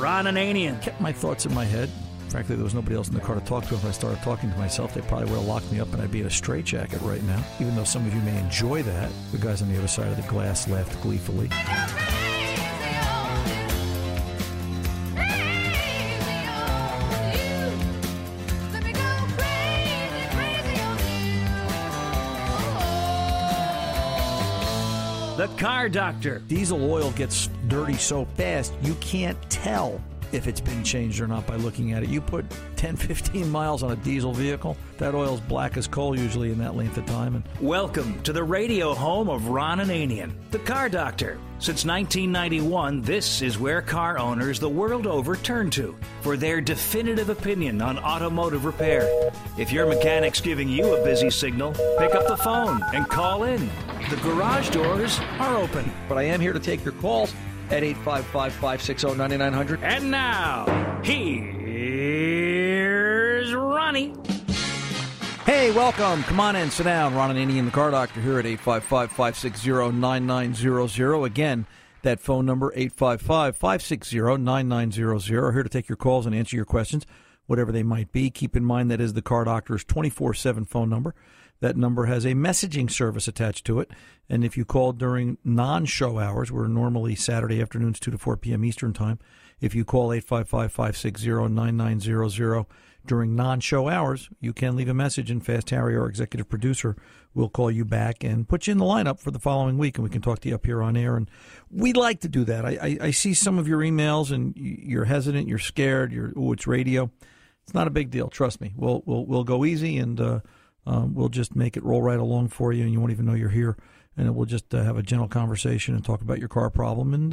Ron Ananian. Kept my thoughts in my head. Frankly, there was nobody else in the car to talk to. If I started talking to myself, they probably would have locked me up and I'd be in a straitjacket right now. Even though some of you may enjoy that, the guys on the other side of the glass laughed gleefully. The Car Doctor. Diesel oil gets dirty so fast, you can't tell if it's been changed or not by looking at it. You put 10, 15 miles on a diesel vehicle, that oil's black as coal usually in that length of time. And welcome to the radio home of Ron Ananian, The Car Doctor. Since 1991, this is where car owners the world over turn to for their definitive opinion on automotive repair. If your mechanic's giving you a busy signal, pick up the phone and call in. The garage doors are open. But I am here to take your calls at 855-560-9900. And now, here's Ronnie. Hey, welcome. Come on in. Sit down. Ron and Annie and the Car Doctor here at 855-560-9900. Again, that phone number, 855-560-9900. Here to take your calls and answer your questions, whatever they might be. Keep in mind that is the Car Doctor's 24/7 phone number. That number has a messaging service attached to it, and if you call during non-show hours, we're normally Saturday afternoons 2 to 4 p.m. Eastern Time, if you call 855-560-9900 during non-show hours, you can leave a message, and Fast Harry, our executive producer, will call you back and put you in the lineup for the following week, and we can talk to you up here on air, and we like to do that. I see some of your emails, and you're hesitant, you're scared, it's radio. It's not a big deal, trust me. We'll go easy, and we'll just make it roll right along for you, and you won't even know you're here. And we'll just have a gentle conversation and talk about your car problem and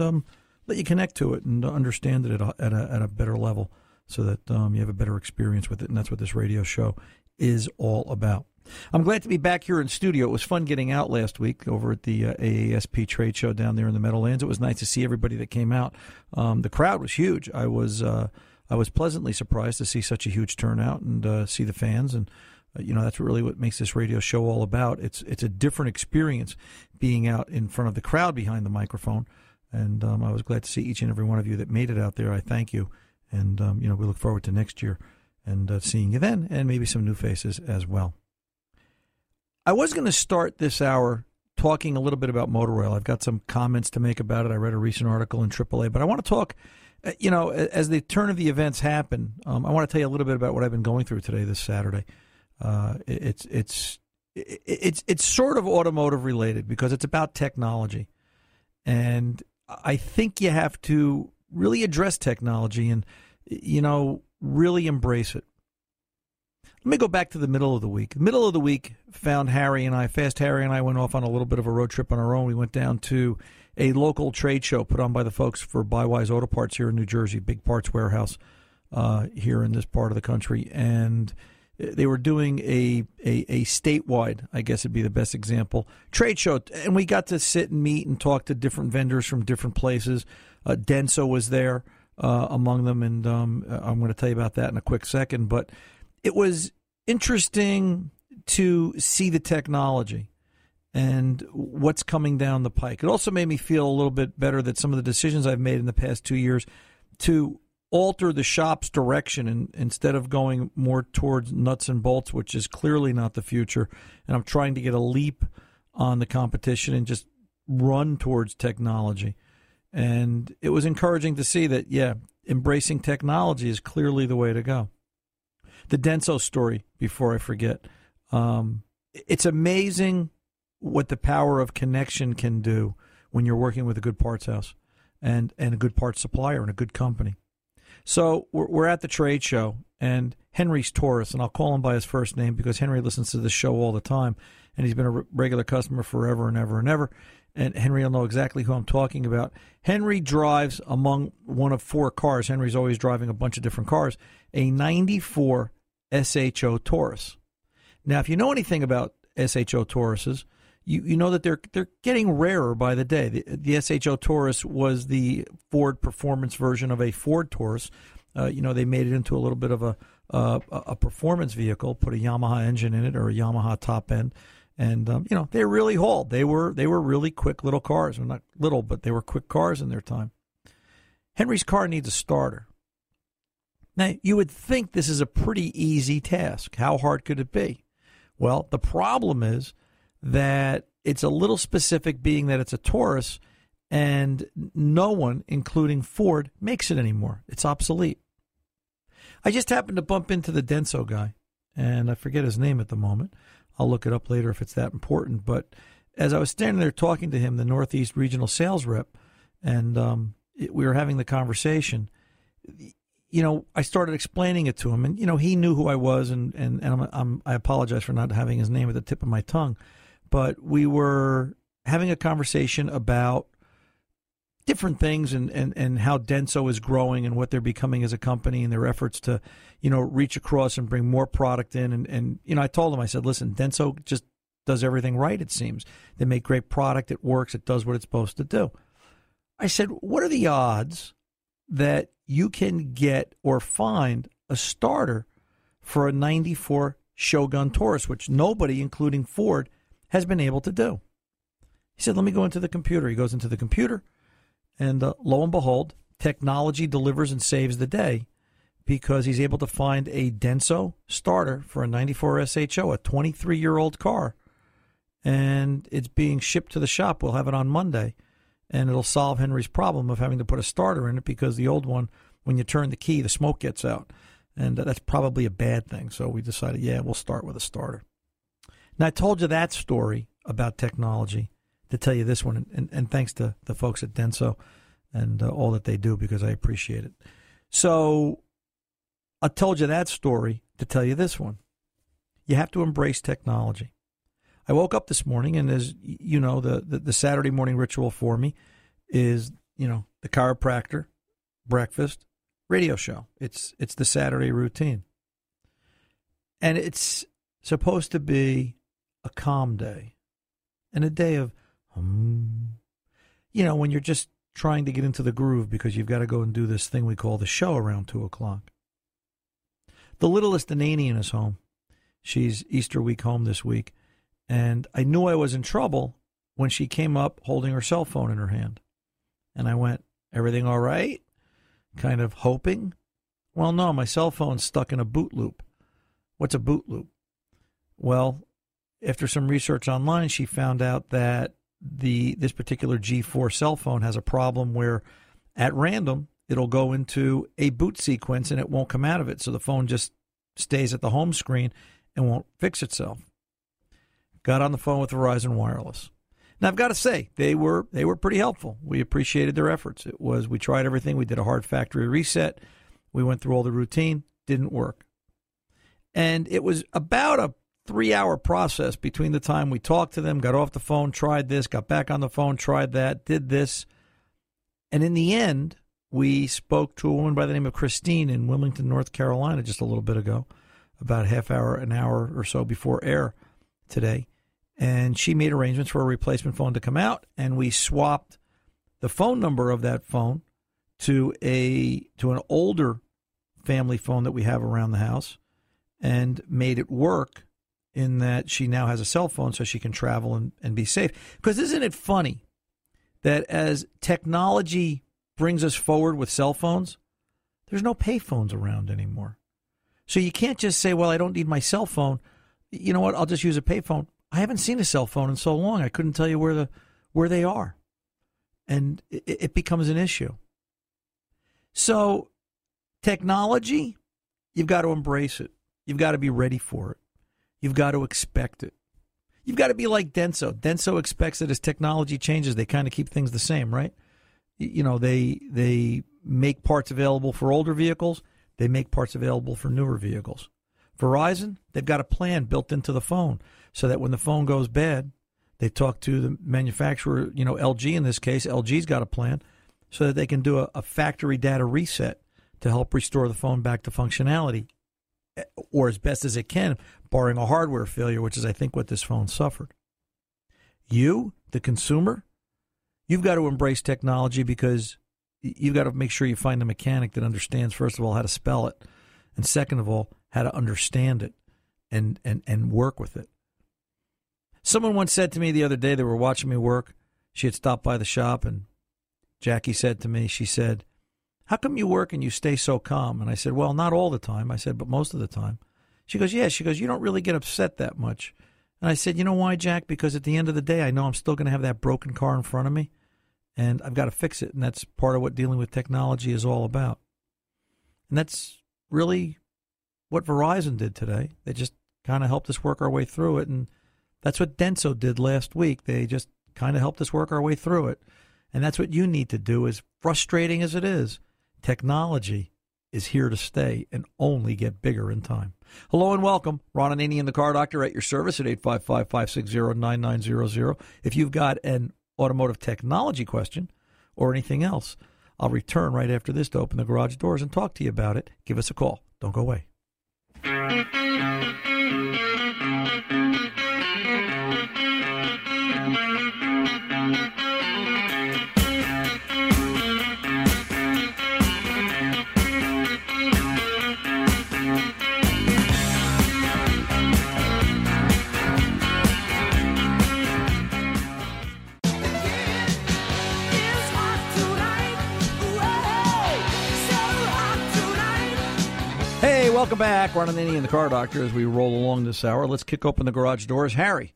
let you connect to it and understand it at a better level so that you have a better experience with it. And that's what this radio show is all about. I'm glad to be back here in studio. It was fun getting out last week over at the AASP trade show down there in the Meadowlands. It was nice to see everybody that came out. The crowd was huge. I was pleasantly surprised to see such a huge turnout and see the fans, and you know, that's really what makes this radio show all about. It's a different experience being out in front of the crowd behind the microphone, and I was glad to see each and every one of you that made it out there. I thank you, and you know, we look forward to next year and seeing you then, and maybe some new faces as well. I was going to start this hour talking a little bit about motor oil. I've got some comments to make about it. I read a recent article in AAA, but I want to talk, you know, as the turn of the events happen, I want to tell you a little bit about what I've been going through today, this Saturday. It's sort of automotive related because it's about technology, and I think you have to really address technology and, you know, really embrace it. Let me go back to the middle of the week. The middle of the week found Fast Harry and I went off on a little bit of a road trip on our own. We went down to a local trade show put on by the folks for Wilmington Auto Parts here in New Jersey, big parts warehouse here in this part of the country, and they were doing a statewide, I guess would be the best example, trade show. And we got to sit and meet and talk to different vendors from different places. Denso was there among them, and I'm going to tell you about that in a quick second. But it was interesting to see the technology and what's coming down the pike. It also made me feel a little bit better that some of the decisions I've made in the past 2 years to alter the shop's direction, and instead of going more towards nuts and bolts, which is clearly not the future, and I'm trying to get a leap on the competition and just run towards technology. And it was encouraging to see that, yeah, embracing technology is clearly the way to go. The Denso story, before I forget, it's amazing what the power of connection can do when you're working with a good parts house and a good parts supplier and a good company. So we're at the trade show, and Henry Taurus, and I'll call him by his first name because Henry listens to the show all the time, and he's been a regular customer forever and ever and ever, and Henry will know exactly who I'm talking about. Henry drives among one of four cars. Henry's always driving a bunch of different cars, a 94 SHO Taurus. Now, if you know anything about SHO Tauruses, you know that they're getting rarer by the day. The SHO Taurus was the Ford performance version of a Ford Taurus. You know, they made it into a little bit of a performance vehicle, put a Yamaha engine in it or a Yamaha top end, and you know, they really hauled. They were really quick little cars. Well, not little, but they were quick cars in their time. Henry's car needs a starter. Now, you would think this is a pretty easy task. How hard could it be? Well, the problem is that it's a little specific, being that it's a Taurus, and no one, including Ford, makes it anymore. It's obsolete. I just happened to bump into the Denso guy, and I forget his name at the moment. I'll look it up later if it's that important. But as I was standing there talking to him, the Northeast Regional Sales Rep, and we were having the conversation, you know, I started explaining it to him, and, you know, he knew who I was, and I apologize for not having his name at the tip of my tongue, but we were having a conversation about different things and how Denso is growing and what they're becoming as a company and their efforts to, you know, reach across and bring more product in. And you know, I told him, I said, listen, Denso just does everything right, it seems. They make great product. It works. It does what it's supposed to do. I said, what are the odds that you can get or find a starter for a 94 Shogun Taurus, which nobody, including Ford, has been able to do? He said, let me go into the computer. He goes into the computer, and lo and behold, technology delivers and saves the day, because he's able to find a Denso starter for a 94 SHO, a 23-year-old car, and it's being shipped to the shop. We'll have it on Monday, and it'll solve Henry's problem of having to put a starter in it, because the old one, when you turn the key, the smoke gets out, and that's probably a bad thing. So we decided, yeah, we'll start with a starter. Now, I told you that story about technology to tell you this one, and thanks to the folks at Denso and all that they do, because I appreciate it. So I told you that story to tell you this one. You have to embrace technology. I woke up this morning, and as you know, the Saturday morning ritual for me is, you know, the chiropractor, breakfast, radio show. It's the Saturday routine. And it's supposed to be a calm day, and a day of, you know, when you're just trying to get into the groove, because you've got to go and do this thing we call the show around 2 o'clock. The littlest Ananian is home. She's Easter week home this week. And I knew I was in trouble when she came up holding her cell phone in her hand. And I went, everything all right? Kind of hoping. Well, no, my cell phone's stuck in a boot loop. What's a boot loop? Well, after some research online, she found out that this particular G4 cell phone has a problem where, at random, it'll go into a boot sequence and it won't come out of it. So the phone just stays at the home screen and won't fix itself. Got on the phone with Verizon Wireless. Now, I've got to say, they were pretty helpful. We appreciated their efforts. We tried everything. We did a hard factory reset. We went through all the routine. Didn't work. And it was about a 3-hour process between the time we talked to them, got off the phone, tried this, got back on the phone, tried that, did this. And in the end, we spoke to a woman by the name of Christine in Wilmington, North Carolina, just a little bit ago, about a half hour, an hour or so before air today. And she made arrangements for a replacement phone to come out, and we swapped the phone number of that phone to an older family phone that we have around the house, and made it work in that she now has a cell phone so she can travel and be safe. Because isn't it funny that as technology brings us forward with cell phones, there's no pay phones around anymore. So you can't just say, well, I don't need my cell phone. You know what, I'll just use a pay phone. I haven't seen a cell phone in so long. I couldn't tell you where they are. And it becomes an issue. So technology, you've got to embrace it. You've got to be ready for it. You've got to expect it. You've got to be like Denso. Denso expects that as technology changes, they kind of keep things the same, right? You know, they make parts available for older vehicles. They make parts available for newer vehicles. Verizon, they've got a plan built into the phone so that when the phone goes bad, they talk to the manufacturer, you know, LG in this case. LG's got a plan so that they can do a factory data reset to help restore the phone back to functionality, or as best as it can, barring a hardware failure, which is, I think, what this phone suffered. You, the consumer, you've got to embrace technology, because you've got to make sure you find a mechanic that understands, first of all, how to spell it, and second of all, how to understand it and work with it. Someone once said to me the other day, they were watching me work. She had stopped by the shop, and Jackie said to me, she said, how come you work and you stay so calm? And I said, well, not all the time. I said, but most of the time. She goes, yeah. She goes, you don't really get upset that much. And I said, you know why, Jack? Because at the end of the day, I know I'm still going to have that broken car in front of me, and I've got to fix it. And that's part of what dealing with technology is all about. And that's really what Verizon did today. They just kind of helped us work our way through it. And that's what Denso did last week. They just kind of helped us work our way through it. And that's what you need to do. As frustrating as it is, technology is here to stay and only get bigger in time. Hello and welcome. Ron Ananian, the Car Doctor, at your service at 855-560-9900. If you've got an automotive technology question or anything else, I'll return right after this to open the garage doors and talk to you about it. Give us a call. Don't go away. Welcome back. Ron Ananian, the Car Doctor, as we roll along this hour. Let's kick open the garage doors. Harry.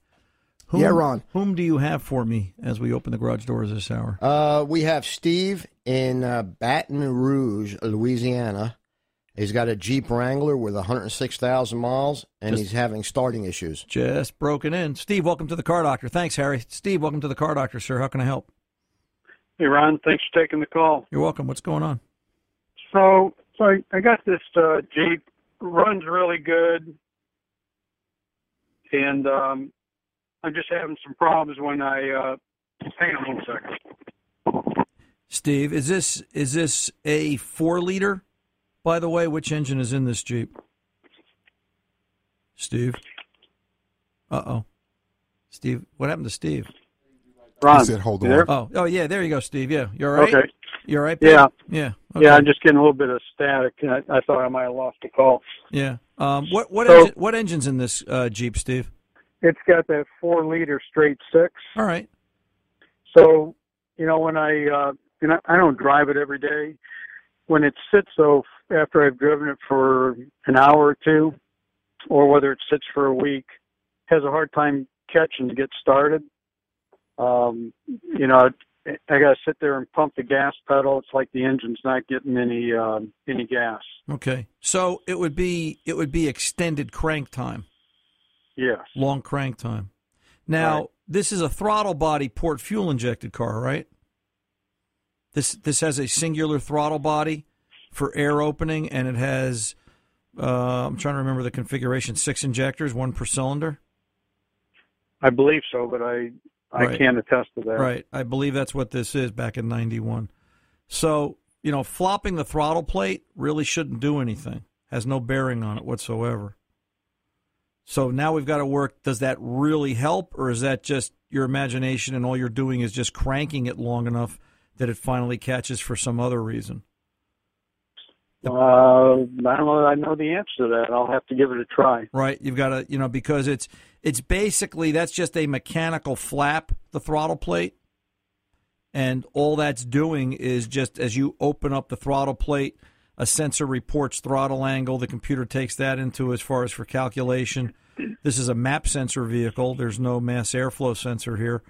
Yeah, Ron. Whom do you have for me as we open the garage doors this hour? We have Steve in Baton Rouge, Louisiana. He's got a Jeep Wrangler with 106,000 miles, and he's having starting issues. Just broken in. Steve, welcome to the Car Doctor. Thanks, Harry. Steve, welcome to the Car Doctor, sir. How can I help? Hey, Ron. Thanks for taking the call. You're welcome. What's going on? So I got this Jeep. Runs really good, and I'm just having some problems when I hang on one second. Steve, is this a 4-liter? By the way, which engine is in this Jeep? Steve? Uh-oh. Steve, what happened to Steve? Ron, he said, hold on. Oh, yeah, there you go, Steve. Yeah, you all right? Okay. You all right, Pete? Yeah. Yeah. Okay. Yeah, I'm just getting a little bit of static. I thought I might have lost the call. Yeah. What engine's in this Jeep, Steve? It's got that 4-liter straight six. All right. So, you know, when I don't drive it every day. When it sits, though, after I've driven it for an hour or two, or whether it sits for a week, has a hard time catching to get started. You know, I got to sit there and pump the gas pedal. It's like the engine's not getting any gas. Okay, so it would be extended crank time. Yes. Long crank time. Now This is a throttle body port fuel injected car, right? This has a singular throttle body for air opening, and it has I'm trying to remember the configuration. 6 injectors, 1 per cylinder. I believe so, but I can't attest to that. Right. I believe that's what this is back in 91. So, you know, flopping the throttle plate really shouldn't do anything. Has no bearing on it whatsoever. So now we've got to work. Does that really help, or is that just your imagination and all you're doing is just cranking it long enough that it finally catches for some other reason? I don't know that I know the answer to that. I'll have to give it a try. Right. You've got to, you know, because it's basically, that's just a mechanical flap, the throttle plate. And all that's doing is just as you open up the throttle plate, a sensor reports throttle angle. The computer takes that into as far as for calculation. This is a map sensor vehicle. There's no mass airflow sensor here.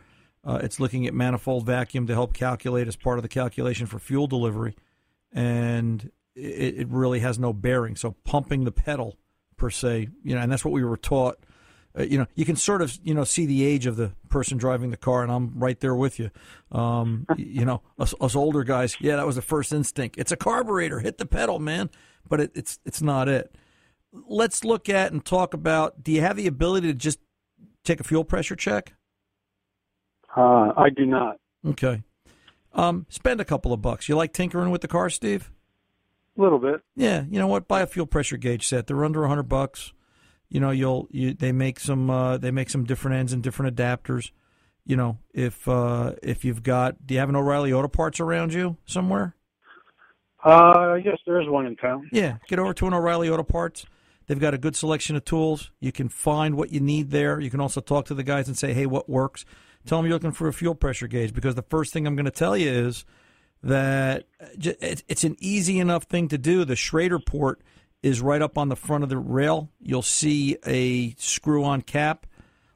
It's looking at manifold vacuum to help calculate as part of the calculation for fuel delivery. And it really has no bearing. So pumping the pedal, per se, you know, and that's what we were taught. You know, you can sort of, you know, see the age of the person driving the car, and I'm right there with you. You know, us older guys, yeah, that was the first instinct. It's a carburetor. Hit the pedal, man. But it's not it. Let's look at and talk about, do you have the ability to just take a fuel pressure check? I do not. Okay. Spend a couple of bucks. You like tinkering with the car, Steve? A little bit. Yeah, you know what? Buy a fuel pressure gauge set. They're under $100. You know, they make some different ends and different adapters. You know, if you've got, do you have an O'Reilly Auto Parts around you somewhere? Yes, there is one in town. Yeah, get over to an O'Reilly Auto Parts. They've got a good selection of tools. You can find what you need there. You can also talk to the guys and say, hey, what works? Tell them you're looking for a fuel pressure gauge, because the first thing I'm going to tell you is that it's an easy enough thing to do. The Schrader port is right up on the front of the rail. You'll see a screw-on cap.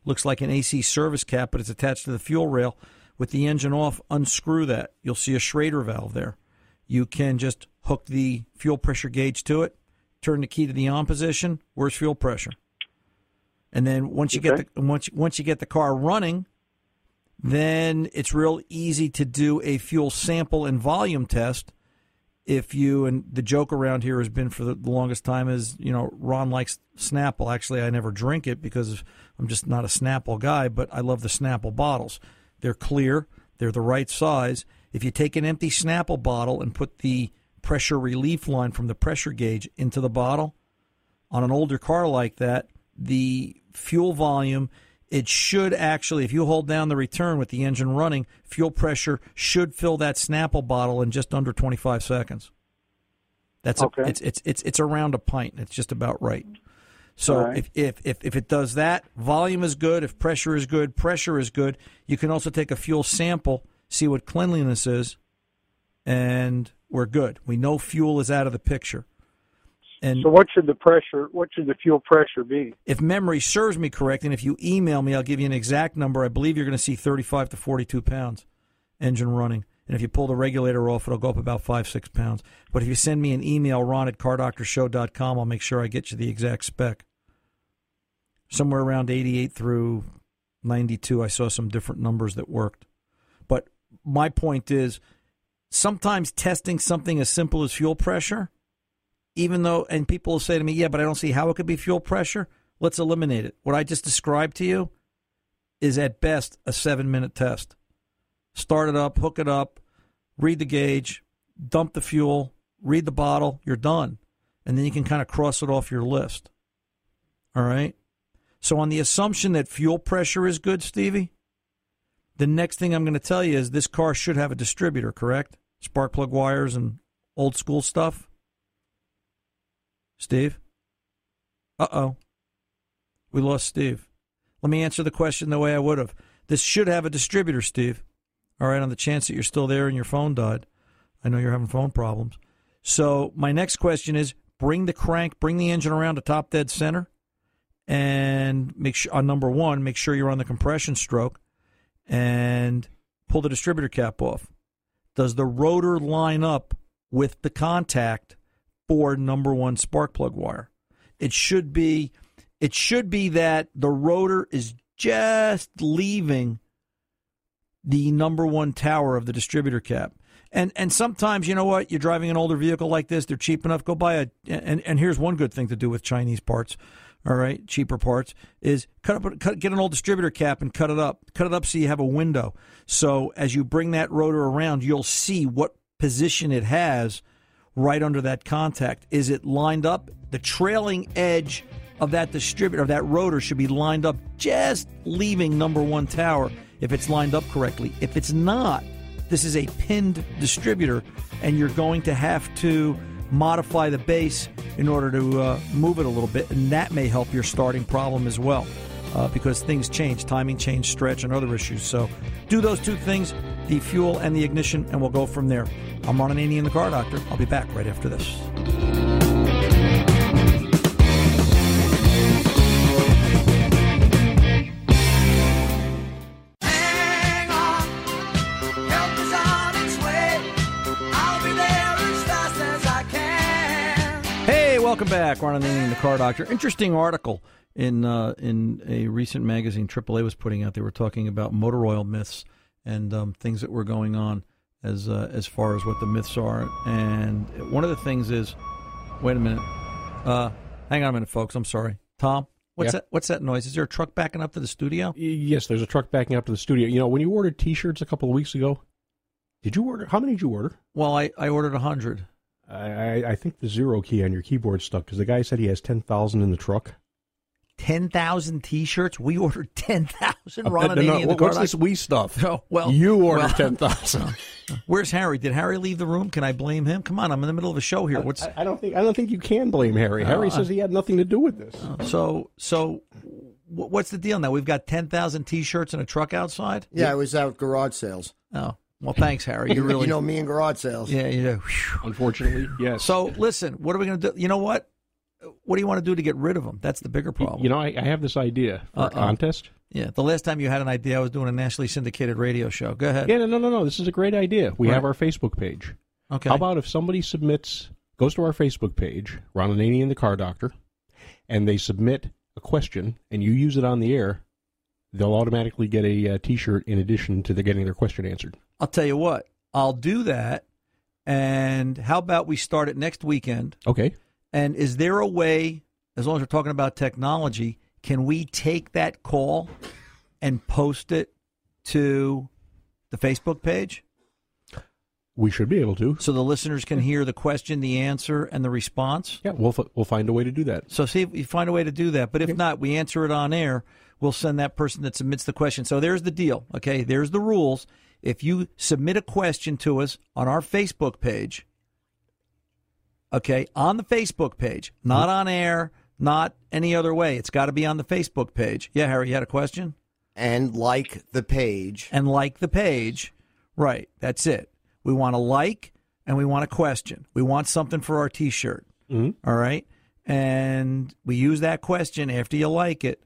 Looks like an AC service cap, but it's attached to the fuel rail. With the engine off, unscrew that. You'll see a Schrader valve there. You can just hook the fuel pressure gauge to it, turn the key to the on position, where's fuel pressure? And then once you get the car running, then it's real easy to do a fuel sample and volume test. If you, and the joke around here has been for the longest time is, you know, Ron likes Snapple. Actually, I never drink it because I'm just not a Snapple guy, but I love the Snapple bottles. They're clear. They're the right size. If you take an empty Snapple bottle and put the pressure relief line from the pressure gauge into the bottle, on an older car like that, the fuel volume, it should actually, if you hold down the return with the engine running, fuel pressure should fill that Snapple bottle in just under 25 seconds. That's okay. It's around a pint. It's just about right. So right. If it does that, volume is good. If pressure is good, you can also take a fuel sample, see what cleanliness is, and we're good. We know fuel is out of the picture. And so what should the fuel pressure be? If memory serves me correct, and if you email me, I'll give you an exact number. I believe you're going to see 35 to 42 pounds engine running. And if you pull the regulator off, it'll go up about 5, 6 pounds. But if you send me an email, ron@cardoctorshow.com, I'll make sure I get you the exact spec. Somewhere around 88 through 92, I saw some different numbers that worked. But my point is sometimes testing something as simple as fuel pressure, even though, and people will say to me, yeah, but I don't see how it could be fuel pressure, let's eliminate it. What I just described to you is at best a 7-minute test. Start it up, hook it up, read the gauge, dump the fuel, read the bottle, you're done. And then you can kind of cross it off your list. All right? So on the assumption that fuel pressure is good, Stevie, the next thing I'm going to tell you is this car should have a distributor, correct? Spark plug wires and old school stuff. Steve? Uh-oh. We lost Steve. Let me answer the question the way I would have. This should have a distributor, Steve. All right, on the chance that you're still there and your phone died. I know you're having phone problems. So my next question is bring the engine around to top dead center, and make sure on number one, make sure you're on the compression stroke, and pull the distributor cap off. Does the rotor line up with the contact for number one spark plug wire? It should be that the rotor is just leaving the number one tower of the distributor cap. And sometimes, you know what, you're driving an older vehicle like this, they're cheap enough, go buy a, and here's one good thing to do with Chinese parts, all right, cheaper parts, is get an old distributor cap and cut it up. Cut it up so you have a window. So as you bring that rotor around, you'll see what position it has right under that contact. Is it lined up? The trailing edge of that distributor, of that rotor, should be lined up just leaving number one tower if it's lined up correctly. If it's not, this is a pinned distributor, and you're going to have to modify the base in order to move it a little bit, and that may help your starting problem as well, because things change, timing change, stretch, and other issues. So do those two things, the fuel and the ignition, and we'll go from there. I'm Ron Ananian, the Car Doctor. I'll be back right after this. Welcome back, Ron Ananian, the Car Doctor. Interesting article in a recent magazine AAA was putting out. They were talking about motor oil myths and things that were going on as far as what the myths are. And one of the things is, wait a minute, hang on a minute, folks. I'm sorry, Tom. What's that noise? Is there a truck backing up to the studio? Yes, there's a truck backing up to the studio. You know, when you ordered T-shirts a couple of weeks ago, how many did you order? Well, I ordered 100. I think the zero key on your keyboard stuck because the guy said he has 10,000 in the truck. 10,000 T-shirts. We ordered 10,000. What's this we stuff? Oh, well, you ordered 10,000. Where's Harry? Did Harry leave the room? Can I blame him? Come on, I'm in the middle of a show here. I don't think you can blame Harry. Harry says he had nothing to do with this. So what's the deal now? We've got 10,000 T-shirts in a truck outside. Yeah, it was out garage sales. Oh. Well, thanks, Harry. You really, you know me and garage sales. Yeah, you do. Unfortunately, yes. So, listen, what are we going to do? You know what? What do you want to do to get rid of them? That's the bigger problem. You know, I have this idea for a contest. Yeah, the last time you had an idea, I was doing a nationally syndicated radio show. Go ahead. Yeah, no. This is a great idea. We have our Facebook page. Okay. How about if somebody goes to our Facebook page, Ron Ananian, the Car Doctor, and they submit a question, and you use it on the air, they'll automatically get a T-shirt in addition to getting their question answered. I'll tell you what. I'll do that, and how about we start it next weekend? Okay. And is there a way, as long as we're talking about technology, can we take that call and post it to the Facebook page? We should be able to. So the listeners can hear the question, the answer, and the response? Yeah, we'll find a way to do that. So see if you find a way to do that. But if not, we answer it on air. We'll send that person that submits the question. So there's the deal, okay? There's the rules. If you submit a question to us on our Facebook page, okay, on the Facebook page, not on air, not any other way. It's got to be on the Facebook page. Yeah, Harry, you had a question? And like the page. And like the page. Right, that's it. We want a like, and we want a question. We want something for our T-shirt, all right? And we use that question. After you like it,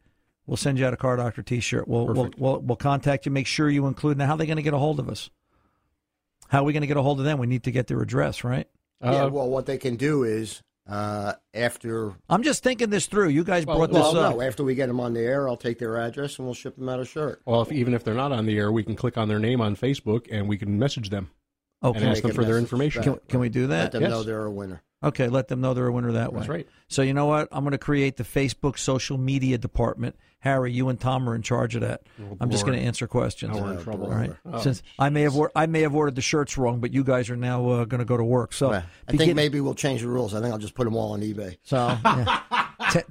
we'll send you out a Car Doctor T-shirt. We'll contact you, make sure you include. Now, how are they going to get a hold of us? How are we going to get a hold of them? We need to get their address, right? Yeah, well, what they can do is after... I'm just thinking this through. You guys brought this up. No, after we get them on the air, I'll take their address, and we'll ship them out a shirt. Well, even if they're not on the air, we can click on their name on Facebook, and we can message them. Okay. And ask them for their information. Can we do that? Let them know they're a winner. Okay, let them know they're a winner that way. That's right. So you know what? I'm going to create the Facebook social media department. Harry, you and Tom are in charge of that. I'm just going to answer questions. Now we're in trouble. All right. Since I may have ordered the shirts wrong, but you guys are now going to go to work. So right. I think maybe we'll change the rules. I think I'll just put them all on eBay. So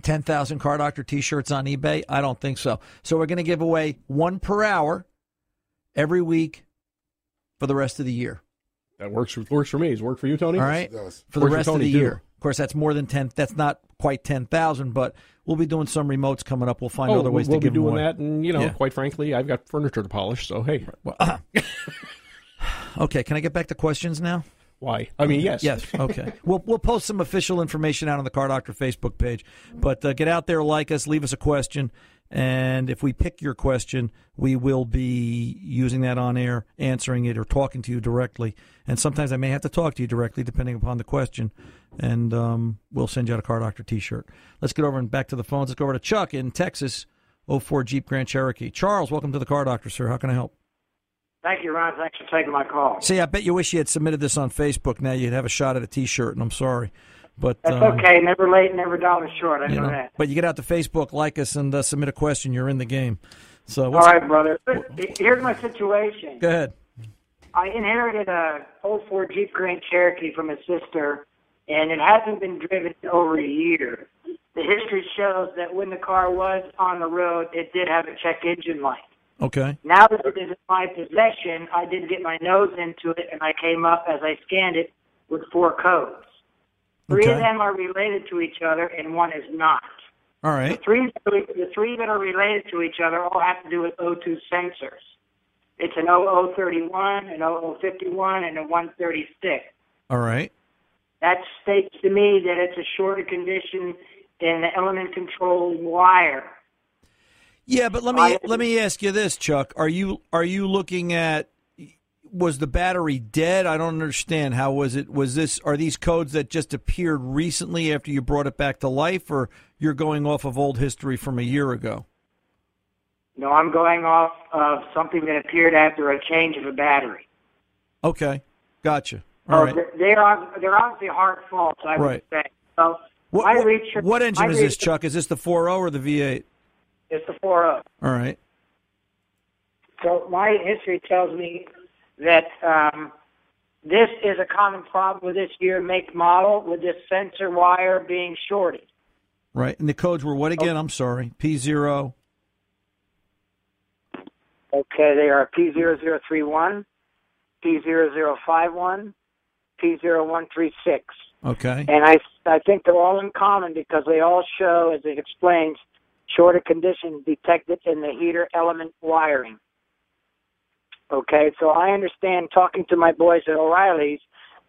10,000 Car Doctor T-shirts on eBay? I don't think so. So we're going to give away one per hour every week for the rest of the year. That works for me. Does it work for you, Tony? All right. For the rest of the year. Of course, that's more than 10. That's not quite 10,000, but we'll be doing some remotes coming up. We'll find other ways to give them away. We'll be doing that, and quite frankly, I've got furniture to polish. So hey. Well, okay. Can I get back to questions now? Why? I mean, yes. Yes. Okay. We'll post some official information out on the Car Doctor Facebook page, but get out there, like us, leave us a question. And if we pick your question, we will be using that on air, answering it, or talking to you directly. And sometimes I may have to talk to you directly, depending upon the question. And we'll send you out a Car Doctor T-shirt. Let's get over and back to the phones. Let's go over to Chuck in Texas, 04 Jeep Grand Cherokee. Charles, welcome to the Car Doctor, sir. How can I help? Thank you, Ron. Thanks for taking my call. See, I bet you wish you had submitted this on Facebook. Now you'd have a shot at a T-shirt, and I'm sorry. But that's okay. Never late, never dollar short. I know that. But you get out to Facebook, like us, and submit a question. You're in the game. So all right, brother. Here's my situation. Go ahead. I inherited a 04 Jeep Grand Cherokee from a sister, and it hasn't been driven over a year. The history shows that when the car was on the road, it did have a check engine light. Okay. Now that it is in my possession, I did get my nose into it, and I came up as I scanned it with 4 codes. Three of them are related to each other, and one is not. All right. The three that are related to each other all have to do with O2 sensors. It's an 0031, an 0051, and a 136. All right. That states to me that it's a shorted condition in the element control wire. Yeah, but let me ask you this, Chuck. Are you looking at? Was the battery dead? I don't understand. How was it? Are these codes that just appeared recently after you brought it back to life, or you're going off of old history from a year ago? No, I'm going off of something that appeared after a change of a battery. Okay, gotcha. All right. They're obviously hard faults, I would say. So what engine is this, Chuck? Is this the 4.0 or the V8? It's the 4.0. All right. So my history tells me that this is a common problem with this year make model with this sensor wire being shorted. Right. And the codes were what again? I'm sorry. P0. Okay. They are P0031, P0051, P0136. Okay. And I think they're all in common because they all show, as it explains, shorted conditions detected in the heater element wiring. Okay, so I understand, talking to my boys at O'Reilly's,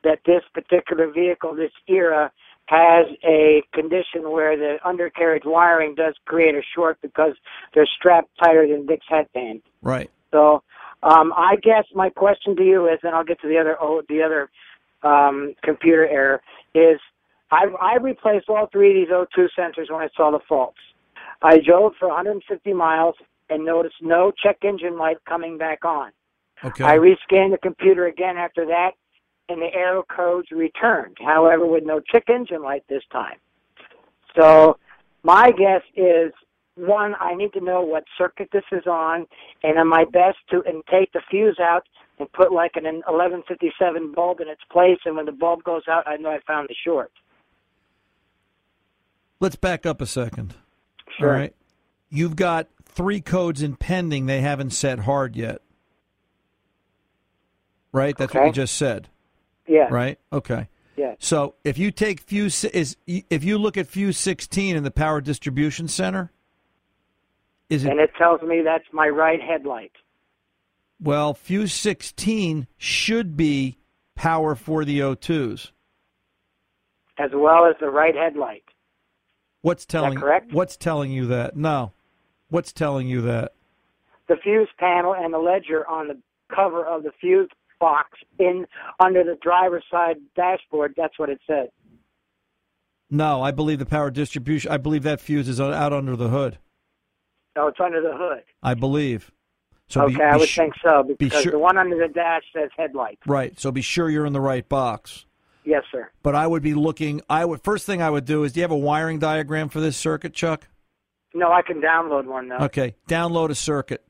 that this particular vehicle, this era, has a condition where the undercarriage wiring does create a short because they're strapped tighter than Dick's headband. Right. So I guess my question to you is, and I'll get to the other computer error, is I replaced all three of these O2 sensors when I saw the faults. I drove for 150 miles and noticed no check engine light coming back on. Okay. I rescanned the computer again after that, and the error codes returned, however, with no check engine light this time. So my guess is, one, I need to know what circuit this is on, and am I best to take the fuse out and put like an 1157 bulb in its place, and when the bulb goes out, I know I found the short. Let's back up a second. Sure. All right. You've got three codes in pending they haven't set hard yet. Right? That's okay. What you just said. Yeah. Right? Okay. Yeah. So if you take fuse, if you look at fuse 16 in the power distribution center, is it? And it tells me that's my right headlight. Well, fuse 16 should be power for the O2s, as well as the right headlight. What's telling? Is that correct? What's telling you that? No. What's telling you that? The fuse panel and the ledger on the cover of the fuse box in under the driver's side dashboard. That's what it said. No, I believe the power distribution. I believe that fuse is out under the hood. No, it's under the hood. I believe. So okay, I would think so, because the one under the dash says headlight. Right. So be sure you're in the right box. Yes, sir. But I would be looking. First thing I would do is, do you have a wiring diagram for this circuit, Chuck? No, I can download one though. Okay, download a circuit,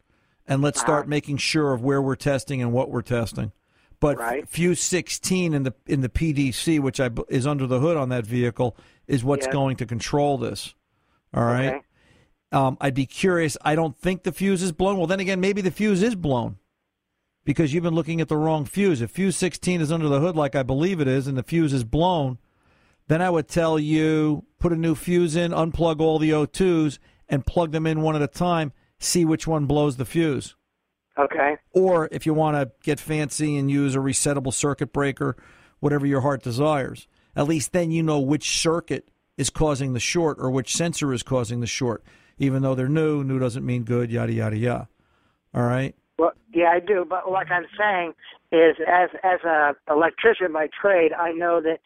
and let's start making sure of where we're testing and what we're testing. But fuse 16 in the PDC, which is under the hood on that vehicle, is what's going to control this. All right. Okay. I'd be curious. I don't think the fuse is blown. Well, then again, maybe the fuse is blown because you've been looking at the wrong fuse. If fuse 16 is under the hood, like I believe it is, and the fuse is blown, then I would tell you put a new fuse in, unplug all the O2s, and plug them in one at a time. See which one blows the fuse. Okay. Or if you want to get fancy and use a resettable circuit breaker, whatever your heart desires, at least then you know which circuit is causing the short or which sensor is causing the short. Even though they're new, new doesn't mean good, yada, yada, yada. All right? Well, yeah, I do. But like I'm saying is, as an electrician by trade, I know that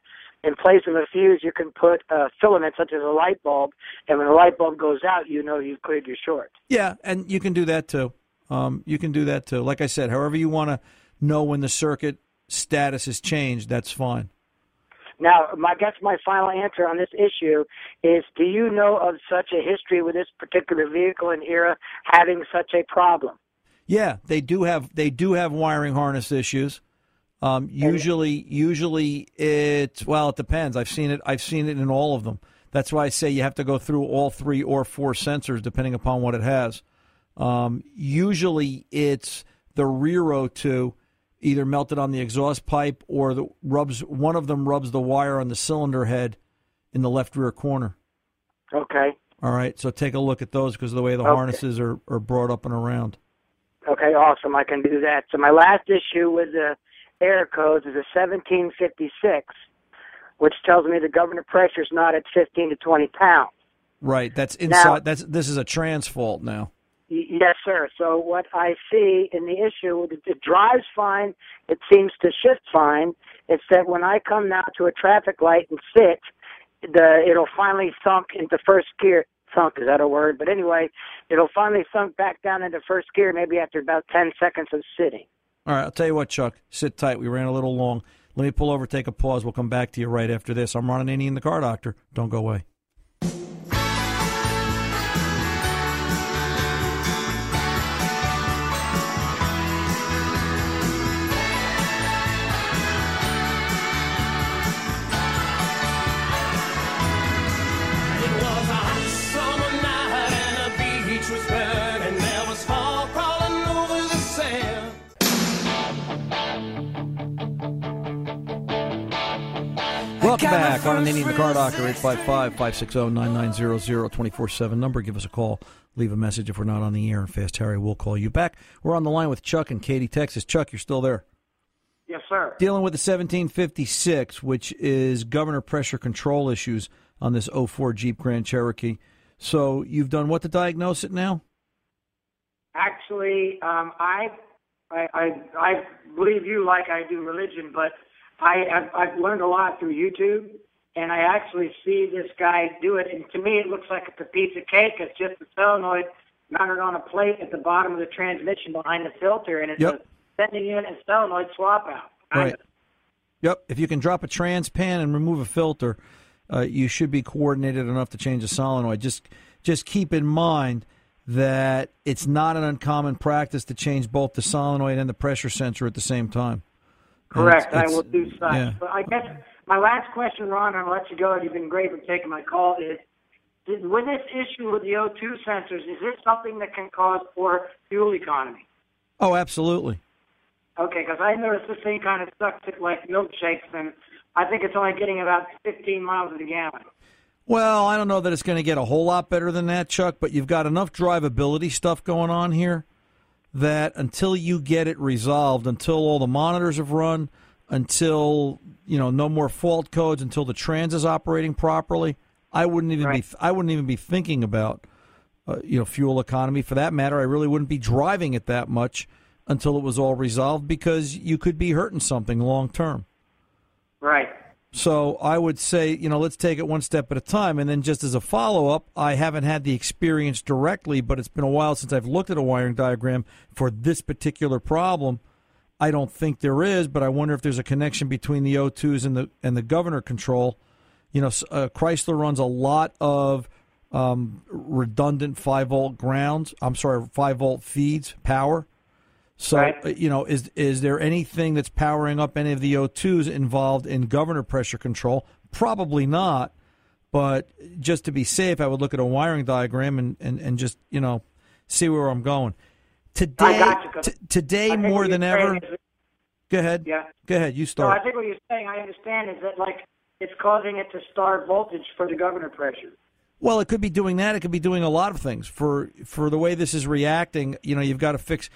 in place of a fuse, you can put a filament such as a light bulb, and when the light bulb goes out, you know you've cleared your short. Yeah, and you can do that too. You can do that too. Like I said, however you want to know when the circuit status is changed, that's fine. Now, I guess my final answer on this issue is, do you know of such a history with this particular vehicle and era having such a problem? Yeah, they do have wiring harness issues. Usually it's, well, it depends. I've seen it in all of them. That's why I say you have to go through all three or four sensors, depending upon what it has. Usually it's the rear O2 either melted on the exhaust pipe or one of them rubs the wire on the cylinder head in the left rear corner. Okay. All right. So take a look at those because of the way the harnesses are brought up and around. Okay. Awesome. I can do that. So my last issue with the error codes is a 1756, which tells me the governor pressure is not at 15 to 20 pounds. Right. That's inside. Now, this is a trans fault now. Yes, sir. So what I see in the issue, it drives fine. It seems to shift fine. It's that when I come now to a traffic light and sit, it'll finally thunk into first gear. Thunk, is that a word? But anyway, it'll finally thunk back down into first gear maybe after about 10 seconds of sitting. All right, I'll tell you what, Chuck. Sit tight. We ran a little long. Let me pull over, take a pause. We'll come back to you right after this. I'm Ron Ananian, the Car Doctor. Don't go away. Welcome back. Ron Ananian, the car doctor, 855-560-9900, 24/7 number. Give us a call. Leave a message if we're not on the air, and Fast Harry will call you back. We're on the line with Chuck in Katy, Texas. Chuck, you're still there? Yes, sir. Dealing with the 1756, which is governor pressure control issues on this 04 Jeep Grand Cherokee. So you've done what to diagnose it now? Actually, I believe you like I do religion, but I've learned a lot through YouTube. And I actually see this guy do it, and to me it looks like it's a piece of cake. It's just a solenoid mounted on a plate at the bottom of the transmission behind the filter, and it's a sending in and solenoid swap out. Right. Yep. If you can drop a trans pan and remove a filter, you should be coordinated enough to change a solenoid. Just keep in mind that it's not an uncommon practice to change both the solenoid and the pressure sensor at the same time. Correct. I will do such. Yeah. But I guess my last question, Ron, and I'll let you go. You've been great for taking my call. Is with this issue with the O2 sensors, is this something that can cause poor fuel economy? Oh, absolutely. Okay, because I noticed this thing kind of sucks at like milkshakes, and I think it's only getting about 15 miles a gallon. Well, I don't know that it's going to get a whole lot better than that, Chuck, but you've got enough drivability stuff going on here that until you get it resolved, until all the monitors have run, until, you know, no more fault codes, until the trans is operating properly, I wouldn't even be thinking about fuel economy. For that matter, I really wouldn't be driving it that much until it was all resolved, because you could be hurting something long term. Right. So I would say, let's take it one step at a time. And then just as a follow-up, I haven't had the experience directly, but it's been a while since I've looked at a wiring diagram for this particular problem. I don't think there is, but I wonder if there's a connection between the O2s and the governor control. Chrysler runs a lot of redundant 5-volt grounds. I'm sorry, 5-volt feeds, power. So, right. Is there anything that's powering up any of the O2s involved in governor pressure control? Probably not, but just to be safe, I would look at a wiring diagram and just, see where I'm going. Today more than ever. Go ahead. Yeah. Go ahead. You start. No, I think what you're saying, I understand, is that it's causing it to starve voltage for the governor pressure. Well, it could be doing that. It could be doing a lot of things. For the way this is reacting, you've got to fix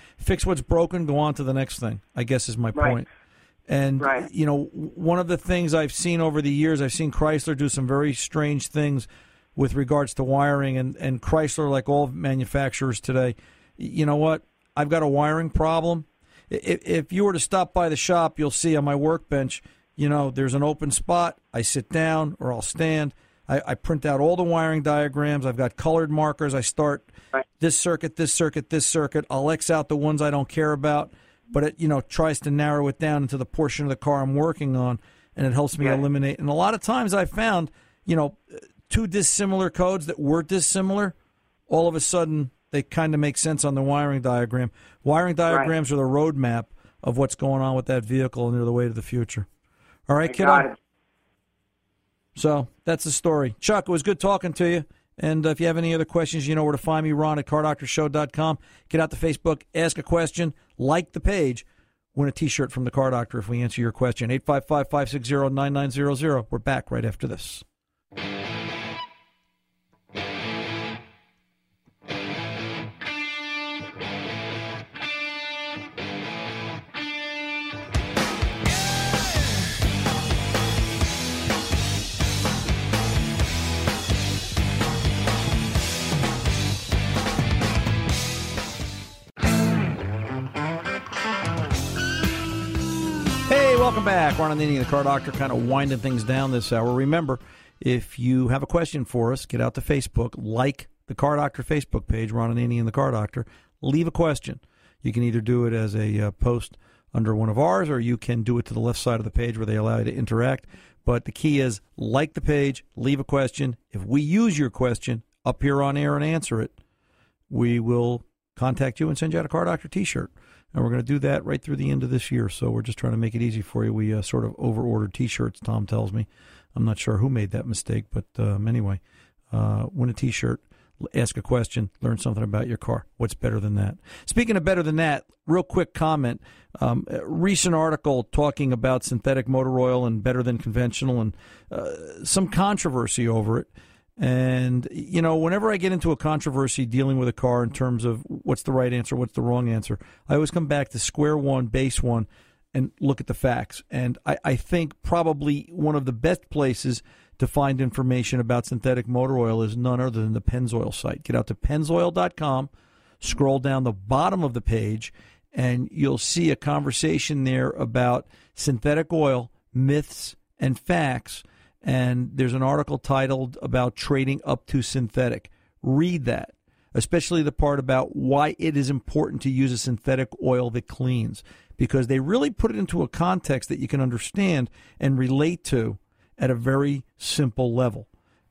what's broken, go on to the next thing, I guess is my point. And, one of the things I've seen over the years, I've seen Chrysler do some very strange things with regards to wiring. And Chrysler, like all manufacturers today, you know what? I've got a wiring problem. If you were to stop by the shop, you'll see on my workbench, there's an open spot. I sit down or I'll stand. I print out all the wiring diagrams. I've got colored markers. I start this circuit, this circuit, this circuit. I'll X out the ones I don't care about, but it, tries to narrow it down into the portion of the car I'm working on, and it helps me eliminate. And a lot of times I found, two dissimilar codes that were dissimilar, all of a sudden they kind of make sense on the wiring diagram. Wiring diagrams are the roadmap of what's going on with that vehicle, and they're the way to the future. All right, kiddo? So that's the story. Chuck, it was good talking to you. And if you have any other questions, you know where to find me, Ron, at cardoctorshow.com. Get out to Facebook, ask a question, like the page, win a T-shirt from the Car Doctor if we answer your question. 855-560-9900. We're back right after this. Welcome back. Ron Ananian, the Car Doctor, kind of winding things down this hour. Remember, if you have a question for us, get out to Facebook, like the Car Doctor Facebook page, Ron Ananian, the Car Doctor. Leave a question. You can either do it as a post under one of ours, or you can do it to the left side of the page where they allow you to interact. But the key is, like the page, leave a question. If we use your question up here on air and answer it, we will contact you and send you out a Car Doctor T-shirt. And we're going to do that right through the end of this year. So we're just trying to make it easy for you. We sort of over-ordered T-shirts, Tom tells me. I'm not sure who made that mistake, but anyway, win a T-shirt. ask a question, learn something about your car. What's better than that? Speaking of better than that, real quick comment. A recent article talking about synthetic motor oil and better than conventional and some controversy over it. And, you know, whenever I get into a controversy dealing with a car in terms of what's the right answer, what's the wrong answer, I always come back to square one, base one, and look at the facts. And I think probably one of the best places to find information about synthetic motor oil is none other than the Pennzoil site. Get out to Pennzoil.com, scroll down the bottom of the page, and you'll see a conversation there about synthetic oil, myths, and facts. And there's an article titled about trading up to synthetic. Read that, especially the part about why it is important to use a synthetic oil that cleans, because they really put it into a context that you can understand and relate to at a very simple level.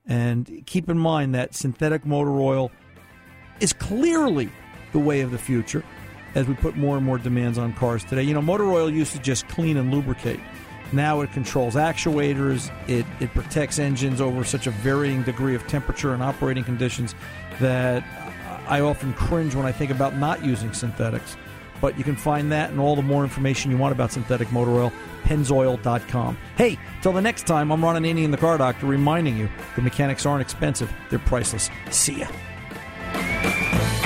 And keep in mind that synthetic motor oil is clearly the way of the future as we put more and more demands on cars today. You know, motor oil used to just clean and lubricate. Now it controls actuators, it protects engines over such a varying degree of temperature and operating conditions that I often cringe when I think about not using synthetics. But you can find that and all the more information you want about synthetic motor oil, Pennzoil.com. Hey, till the next time, I'm Ron Ananian, the Car Doctor, reminding you the mechanics aren't expensive, they're priceless. See ya.